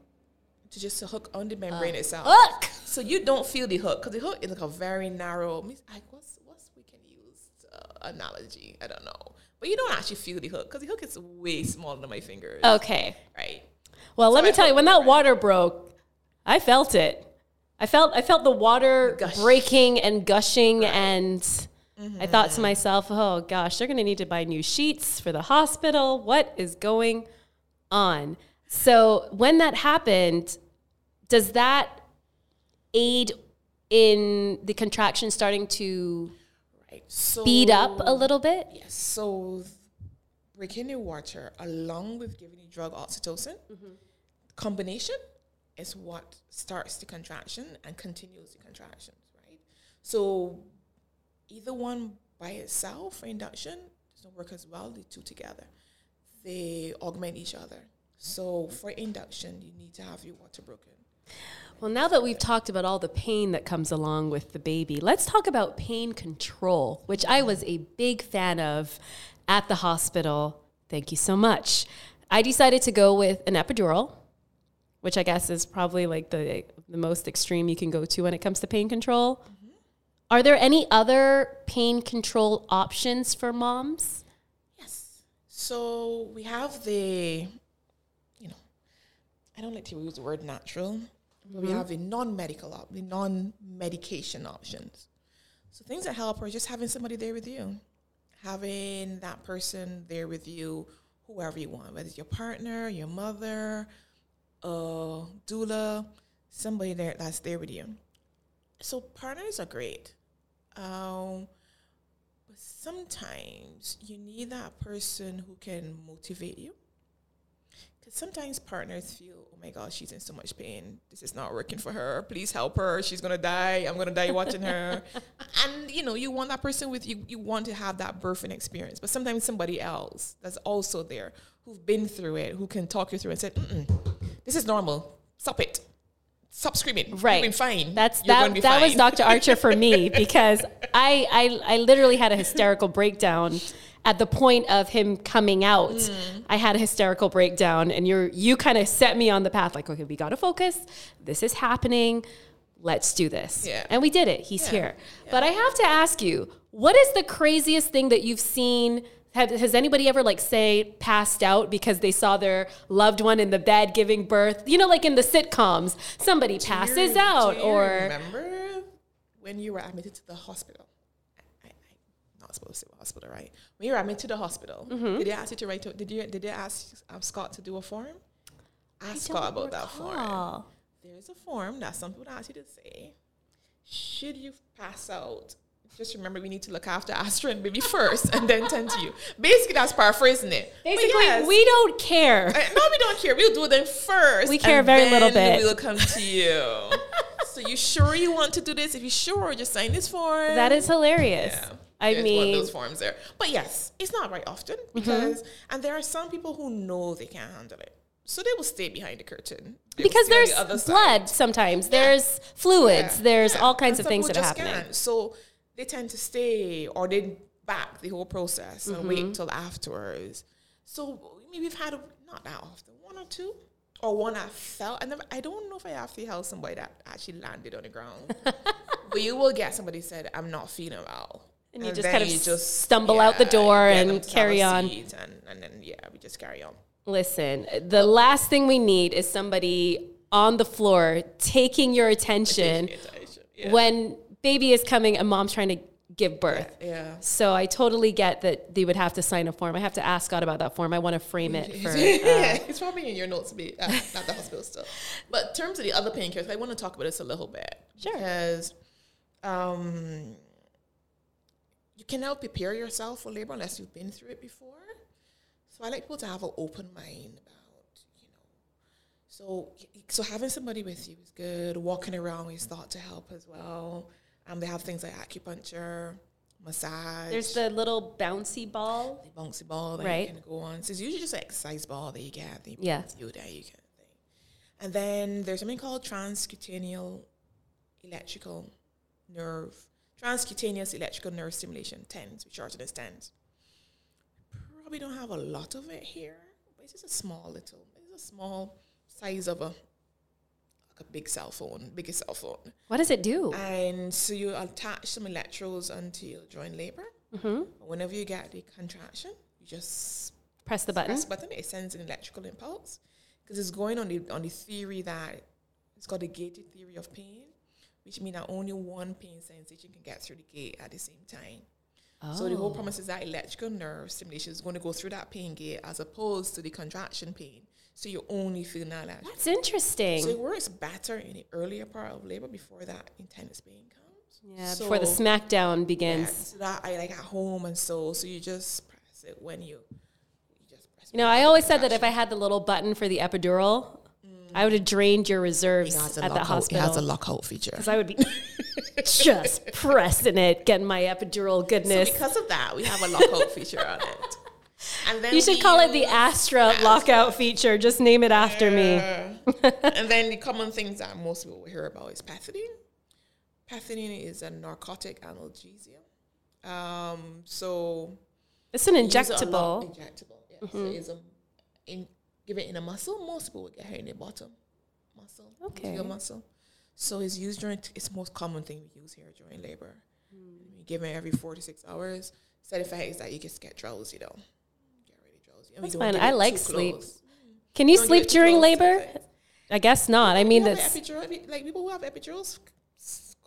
to just hook on the membrane itself. Hook! So you don't feel the hook, because the hook is like a very narrow, what's we can use analogy? I don't know. But you don't actually feel the hook, because the hook is way smaller than my fingers. Okay. Right. Well, so let me tell you, when that water broke, I felt it. I felt the water breaking and gushing, right. And mm-hmm. I thought to myself, oh gosh, they're going to need to buy new sheets for the hospital. What is going on? So when that happened, does that aid in the contraction starting to speed up a little bit? Yes. So breaking the water along with giving the drug oxytocin, mm-hmm. combination is what starts the contraction and continues the contractions, right? So either one by itself for induction doesn't work as well. The two together, they augment each other. So for induction, you need to have your water broken. Well, now that we've talked about all the pain that comes along with the baby, let's talk about pain control, which I was a big fan of at the hospital. Thank you so much. I decided to go with an epidural, which I guess is probably like the most extreme you can go to when it comes to pain control. Mm-hmm. Are there any other pain control options for moms? Yes. So we have the, I don't like to use the word natural, but mm-hmm. we have the non-medication options. So things that help are just having somebody there with you, having that person there with you, whoever you want, whether it's your partner, your mother, doula, somebody there that's there with you. So partners are great, but sometimes you need that person who can motivate you, because sometimes partners feel, oh my gosh, she's in so much pain, this is not working for her, please help her, she's gonna die, I'm gonna die watching her. And you want that person with you, you want to have that birthing experience, but sometimes somebody else that's also there, who's been through it, who can talk you through it and say, this is normal. Stop it. Stop screaming. Right. You've been fine. That was Dr. Archer for me, because I literally had a hysterical breakdown at the point of him coming out. Mm. I had a hysterical breakdown, and you kind of set me on the path, like, okay, we got to focus. This is happening. Let's do this. Yeah. And we did it. He's here. Yeah. But I have to ask you, what is the craziest thing that you've seen? Has anybody ever, passed out because they saw their loved one in the bed giving birth? Like in the sitcoms, somebody passes out. Do you remember when you were admitted to the hospital? I'm not supposed to say hospital, right? When you were admitted to the hospital, mm-hmm. did they ask you to write? Did they ask Scott to do a form? Ask Scott about that form. There's a form that some people ask you to say. Should you pass out? Just remember, we need to look after Astra and baby first and then tend to you. Basically, that's paraphrasing it. Basically, we don't care. We don't care. We'll do them first. We care very little bit. And then we'll come to you. So you sure you want to do this? If you sure, just sign this form. That is hilarious. Yeah. One of those forms there. But yes, it's not very often because, mm-hmm. and there are some people who know they can't handle it. So they will stay behind the curtain. Because there's the blood sometimes. Yeah. There's fluids. Yeah. There's all kinds of things that are happening. So they tend to stay or they back the whole process and wait till afterwards. So we've had not that often, one or two, or one I felt. And I don't know if I actually held somebody that actually landed on the ground, but you will get somebody said, "I'm not feeling well," and you just kind of stumble out the door and carry on. And then we just carry on. Listen, the last thing we need is somebody on the floor taking your attention. When baby is coming and mom's trying to give birth. Yeah. So I totally get that they would have to sign a form. I have to ask God about that form. I want to frame it for... yeah, it's probably in your notes to be not the hospital still. But in terms of the other painkillers, I want to talk about this a little bit. Sure. Because you cannot prepare yourself for labor unless you've been through it before. So I like people to have an open mind about, you know. So having somebody with you is good. Walking around is thought to help as well. They have things like acupuncture, massage. There's the little bouncy ball. The bouncy ball that you can go on. So it's usually just an exercise ball that you get. You that you can. And then there's something called transcutaneous electrical nerve. Transcutaneous electrical nerve stimulation, TENS. We shorten as TENS. Probably don't have a lot of it here, but it's just a small size of a biggest cell phone. What does it do? And so you attach some electrodes onto your joint labor. Mm-hmm. Whenever you get the contraction, you just press the button. It sends an electrical impulse because it's going on the theory that it's called the gated theory of pain, which means that only one pain sensation can get through the gate at the same time. Oh. So the whole premise is that electrical nerve stimulation is going to go through that pain gate as opposed to the contraction pain. So you only feel that. That's interesting. So it works better in the earlier part of labor before that intense pain comes. Yeah, so before the smackdown begins. Yeah, so that I like at home and so you just press it when you just press it. You know, I always said that if I had the little button for the epidural, I would have drained your reserves at the hospital. It has a lockout feature. Because I would be just pressing it, getting my epidural goodness. So because of that, we have a lockout feature on it. And then you should call it the Astra lockout feature. Just name it after me. And then the common things that most people will hear about is pethidine. Pethidine is a narcotic analgesia. So it's an injectable. Injectable, yeah. Mm-hmm. So it's give it in a muscle. Most people would get hurt in the bottom muscle. Okay. Your muscle. So it's used during. It's the most common thing we use here during labor. You give it every 4 to 6 hours. Side effect is that you just get drowsy though. Get really drowsy. That's fine. I like sleep. Close. Can you sleep during labor? Effect. I guess not. I mean, that's epidural, like people who have epidurals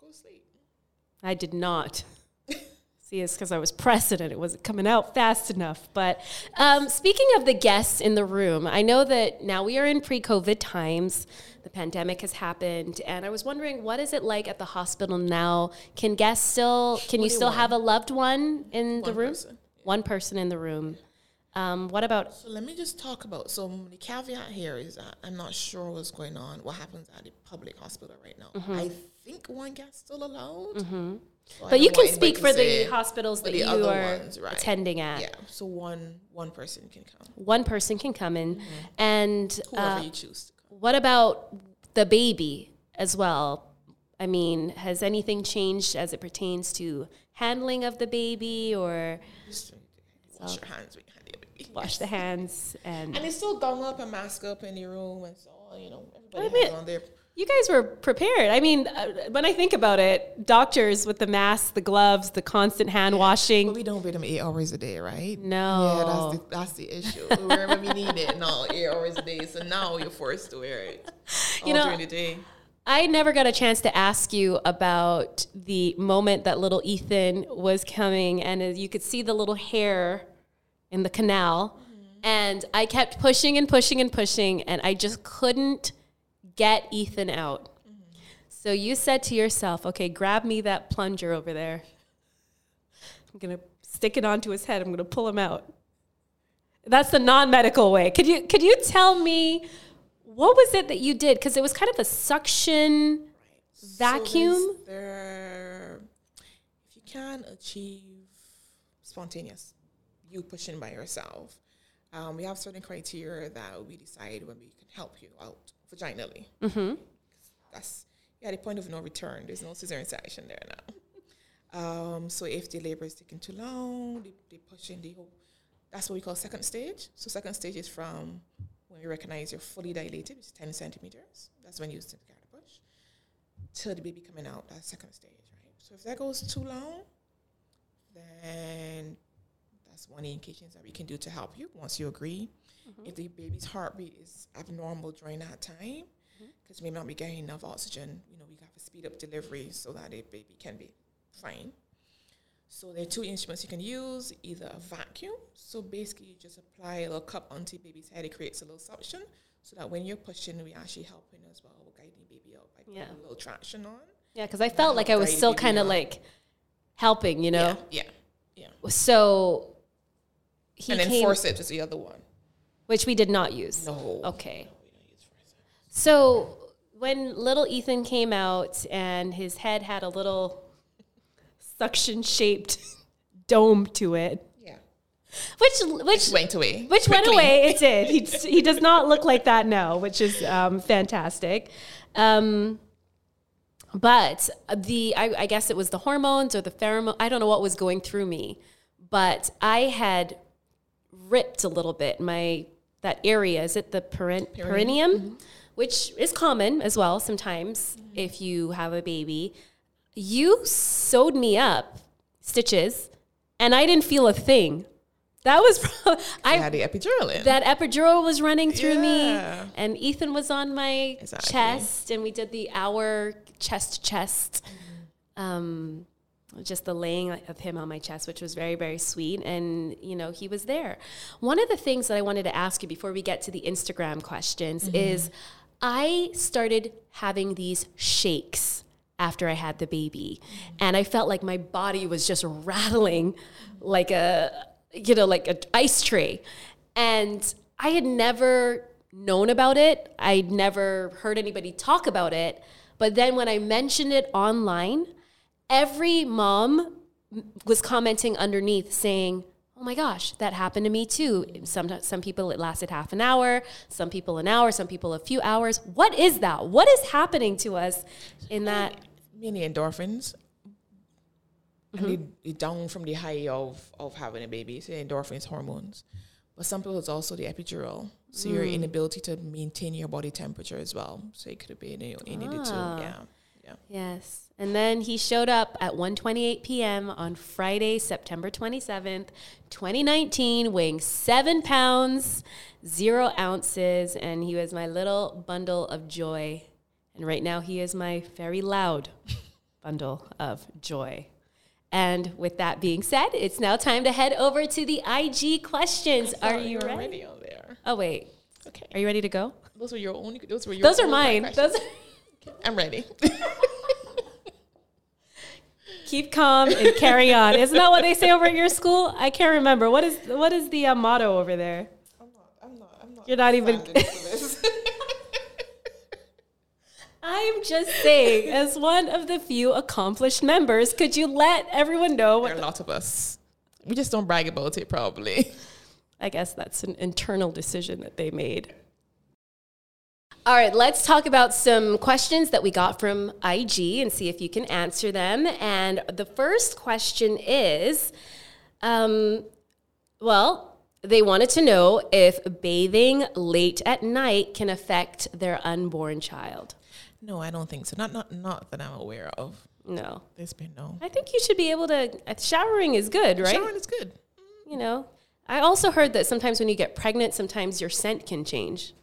go sleep. I did not. See, it's because I was pressing it. It wasn't coming out fast enough. But speaking of the guests in the room, I know that now we are in pre-COVID times. The pandemic has happened. And I was wondering, what is it like at the hospital now? Can guests still, have a loved one in the room? Person. One person in the room. What about? So let me just talk about, so the caveat here is that I'm not sure what's going on, what happens at the public hospital right now. Mm-hmm. I think one guest still allowed. Mm-hmm. So but you can speak for the hospitals that you are attending at. Yeah, so one person can come. One person can come in. Mm-hmm. And whoever you choose to come. What about the baby as well? I mean, has anything changed as it pertains to handling of the baby or... Wash your hands when you handle your baby. Wash the hands. And it's still gone up and mask up in your room and so on. You know, everybody has on their... You guys were prepared. I mean, when I think about it, doctors with the masks, the gloves, the constant hand washing. But we don't wear them 8 hours a day, right? No. Yeah, that's the issue. Wherever we need it, 8 hours a day. So now you're forced to wear it during the day. I never got a chance to ask you about the moment that little Ethan was coming, and you could see the little hair in the canal. Mm-hmm. And I kept pushing, and I just couldn't get Ethan out. Mm-hmm. So you said to yourself, okay, grab me that plunger over there. I'm going to stick it onto his head. I'm going to pull him out. That's the non-medical way. Could you tell me what was it that you did? Because it was kind of a suction vacuum. So if you can achieve spontaneous, you pushing by yourself, we have certain criteria that we decide when we can help you out. Vaginally. Mm-hmm. That's the point of no return. There's no cesarean section there now. So if the labor is taking too long, they push in the whole. That's what we call second stage. So second stage is from when you recognize you're fully dilated, which is 10 centimeters. That's when you start to push. Till the baby coming out, that's second stage, right? So if that goes too long, then that's one of the indications that we can do to help you once you agree. Mm-hmm. If the baby's heartbeat is abnormal during that time, because we may not be getting enough oxygen, we have to speed up delivery so that the baby can be fine. So there are two instruments you can use, either a vacuum. So basically you just apply a little cup onto the baby's head, it creates a little suction, so that when you're pushing, we're actually helping as well. We're guiding the baby up, like putting a little traction on. Yeah, because I felt like I was still kind of like helping, you know? Yeah. So he and then forceps is the other one. Which we did not use. No. Okay. No, we don't use forceps. So when little Ethan came out and his head had a little suction-shaped dome to it. Yeah. Which went away. Which quickly. Went away, it did. He does not look like that now, which is fantastic. But I guess it was the hormones or the pheromone. I don't know what was going through me, but I had ripped a little bit. That area, is it the perineum? Mm-hmm. Which is common as well sometimes if you have a baby. You sewed me up stitches, and I didn't feel a thing. That was probably... I had the epidural in. That epidural was running through me, and Ethan was on my chest, and we did the hour chest-to-chest, just the laying of him on my chest, which was very, very sweet, and, you know, he was there. One of the things that I wanted to ask you before we get to the Instagram questions is I started having these shakes after I had the baby. And I felt like my body was just rattling like an ice tray. And I had never known about it. I'd never heard anybody talk about it. But then when I mentioned it online, every mom was commenting underneath saying, oh my gosh, that happened to me too. Some people it lasted half an hour, some people an hour, some people a few hours. What is that? What is happening to us in that? Many endorphins. And they down from the high of having a baby. So endorphins, hormones. But some people it's also the epidural. So your inability to maintain your body temperature as well. So it could have been any of the two. Yeah. Yes. And then he showed up at 1:28 p.m. on Friday, September 27th, 2019, weighing 7 pounds, 0 ounces, and he was my little bundle of joy. And right now he is my very loud bundle of joy. And with that being said, it's now time to head over to the IG questions. Are you ready? Oh, wait. Okay. Are you ready to go? Those were your only questions. Those are mine. I'm ready. Keep calm and carry on. Isn't that what they say over at your school? I can't remember. What is the motto over there? I'm not. You're not even. I'm just saying, as one of the few accomplished members, could you let everyone know? There are a lot of us. We just don't brag about it, probably. I guess that's an internal decision that they made. All right, let's talk about some questions that we got from IG and see if you can answer them. And the first question is, they wanted to know if bathing late at night can affect their unborn child. No, I don't think so. Not that I'm aware of. No. There's been no. I think you should be able to, showering is good, right? Showering is good. You know, I also heard that sometimes when you get pregnant, sometimes your scent can change.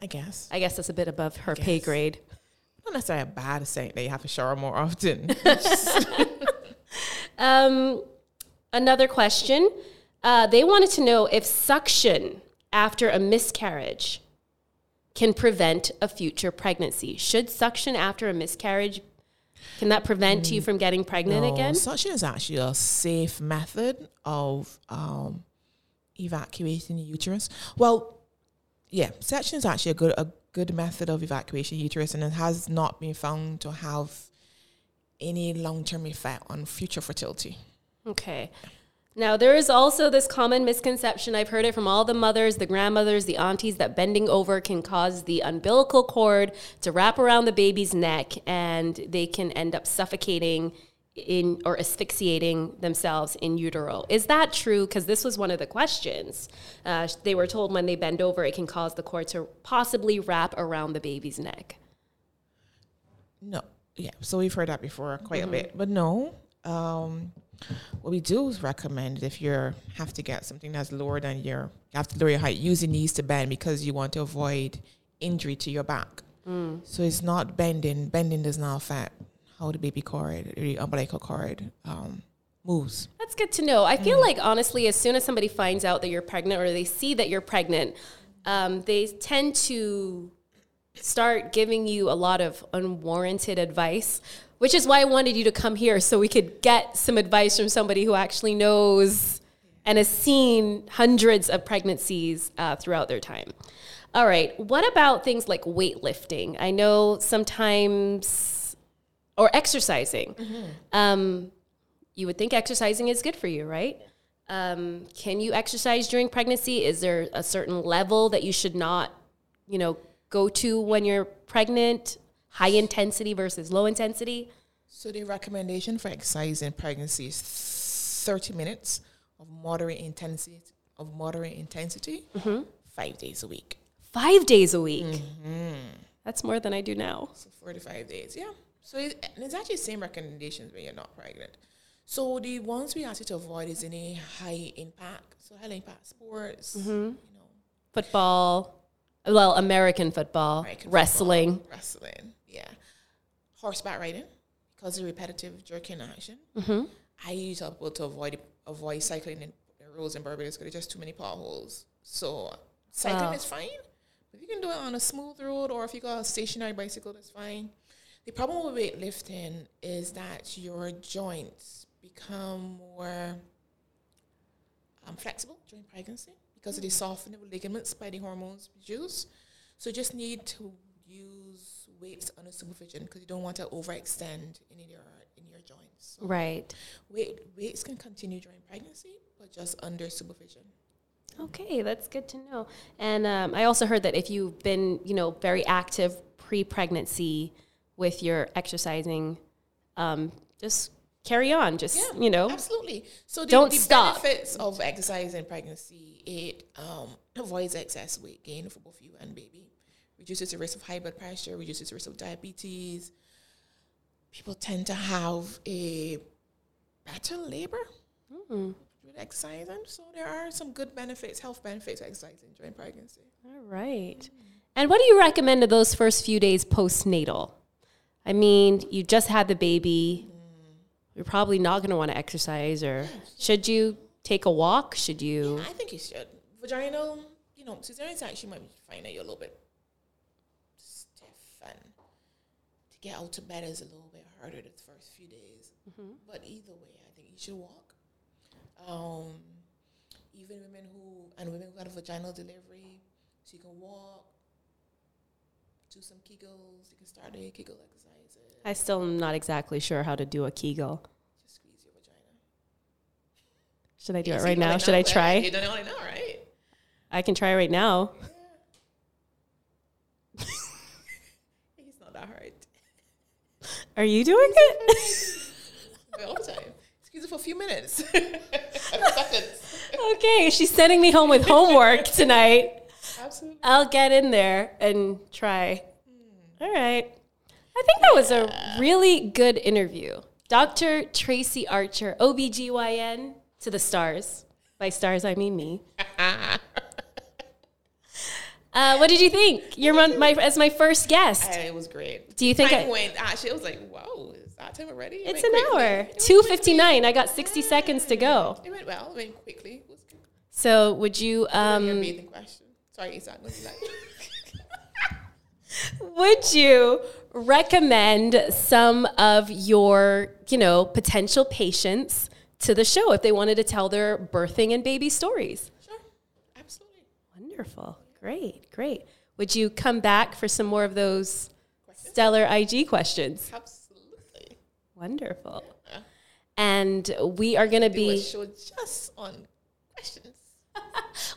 I guess that's a bit above her pay grade. Not necessarily a bad thing that you have to shower more often. Another question. They wanted to know if suction after a miscarriage can prevent a future pregnancy. Should suction after a miscarriage, can that prevent you from getting pregnant again? Suction is actually a safe method of evacuating the uterus. Well, yeah, suction is actually a good method of evacuation uterus, and it has not been found to have any long-term effect on future fertility. Okay. Now, there is also this common misconception. I've heard it from all the mothers, the grandmothers, the aunties, that bending over can cause the umbilical cord to wrap around the baby's neck, and they can end up suffocating in or asphyxiating themselves in utero. Is that true? Because this was one of the questions. They were told when they bend over, it can cause the cord to possibly wrap around the baby's neck. No. Yeah. So we've heard that before quite a bit. But no. What we do is recommend if you have to get something that's lower than you have to lower your height, use your knees to bend because you want to avoid injury to your back. So it's not bending. Bending does not affect how the baby cord, the umbilical cord moves. That's good to know. I feel like, honestly, as soon as somebody finds out that you're pregnant or they see that you're pregnant, they tend to start giving you a lot of unwarranted advice, which is why I wanted you to come here so we could get some advice from somebody who actually knows and has seen hundreds of pregnancies throughout their time. All right, what about things like weightlifting? I know sometimes, or exercising. Mm-hmm. You would think exercising is good for you, right? Can you exercise during pregnancy? Is there a certain level that you should not, go to when you're pregnant? High intensity versus low intensity? So the recommendation for exercise in pregnancy is 30 minutes of moderate intensity, 5 days a week. 5 days a week? Mm-hmm. That's more than I do now. So 45 days, yeah. So it's actually the same recommendations when you're not pregnant. So the ones we ask you to avoid is any high impact, sports, football, American football, wrestling. Yeah. Horseback riding, because of repetitive jerking action. Mm-hmm. I usually tell people to avoid cycling in the roads in Barbados because there's just too many potholes. So cycling is fine. If you can do it on a smooth road or if you got a stationary bicycle, that's fine. The problem with weightlifting is that your joints become more flexible during pregnancy because of the softening of ligaments by the hormones produced. So you just need to use weights under supervision because you don't want to overextend in your joints. So right. Weights can continue during pregnancy, but just under supervision. Okay, that's good to know. And I also heard that if you've been, very active pre-pregnancy with your exercising, just carry on. Absolutely. So the benefits of exercise in pregnancy, it avoids excess weight gain for both you and baby. Reduces the risk of high blood pressure, reduces the risk of diabetes. People tend to have a better labor with exercising. So there are some good benefits, health benefits, exercising during pregnancy. All right. Mm-hmm. And what do you recommend to those first few days postnatal? I mean, you just had the baby. You're probably not going to want to exercise, or should you take a walk? Should you? Yeah, I think you should. Vaginal, cesareans actually might find that you're a little bit stiff, and to get out to bed is a little bit harder the first few days. Mm-hmm. But either way, I think you should walk. Even women who had a vaginal delivery, so you can walk, do some Kegels. You can start a Kegel exercise. I still am not exactly sure how to do a Kegel. Just squeeze your vagina. Should I do it right now? Should I try? You don't know, right? I can try right now. Yeah. It's not that hard. Are you doing it? All the time. Squeeze it for a few minutes. Okay, she's sending me home with homework tonight. Absolutely. I'll get in there and try. All right. I think that was a really good interview. Dr. Tracy Archer, OBGYN to the stars. By stars, I mean me. What did you think? You're as my first guest. It was great. Do you think I was like, wow, is that time already? It's an hour. 2:59. I got 60 seconds to go. It went well. It went quickly. It was good. So would you... amazing question. Sorry, Ethan. Would you recommend some of your, potential patients to the show if they wanted to tell their birthing and baby stories? Sure, absolutely. Wonderful. Great. Would you come back for some more of those stellar IG questions? Absolutely. Wonderful. Yeah. And we are going to be... show just on questions.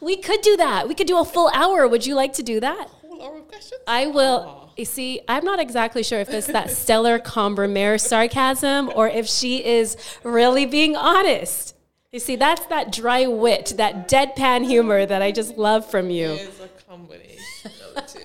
We could do that. We could do a full hour. Would you like to do that? A whole hour of questions? I will. You see, I'm not exactly sure if it's that stellar Combermere sarcasm or if she is really being honest. You see, that's that dry wit, that deadpan humor that I just love from you. It's a combination of two.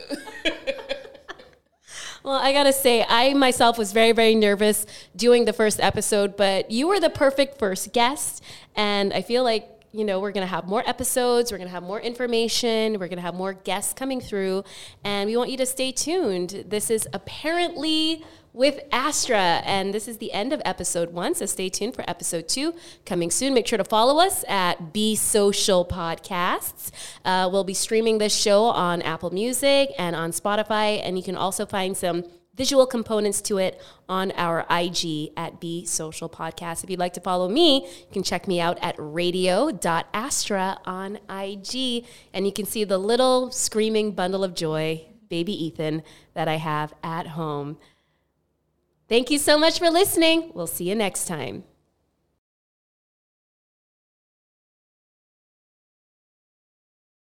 Well, I got to say, I myself was very, very nervous doing the first episode, but you were the perfect first guest, and I feel like you know, we're going to have more episodes, we're going to have more information, we're going to have more guests coming through, and we want you to stay tuned. This is Apparently with Astra, and this is the end of episode 1, so stay tuned for episode 2 coming soon. Make sure to follow us at Be Social Podcasts. We'll be streaming this show on Apple Music and on Spotify, and you can also find some visual components to it on our IG at Be Social Podcast. If you'd like to follow me, you can check me out at radio.astra on IG, and you can see the little screaming bundle of joy, baby Ethan, that I have at home. Thank you so much for listening. We'll see you next time.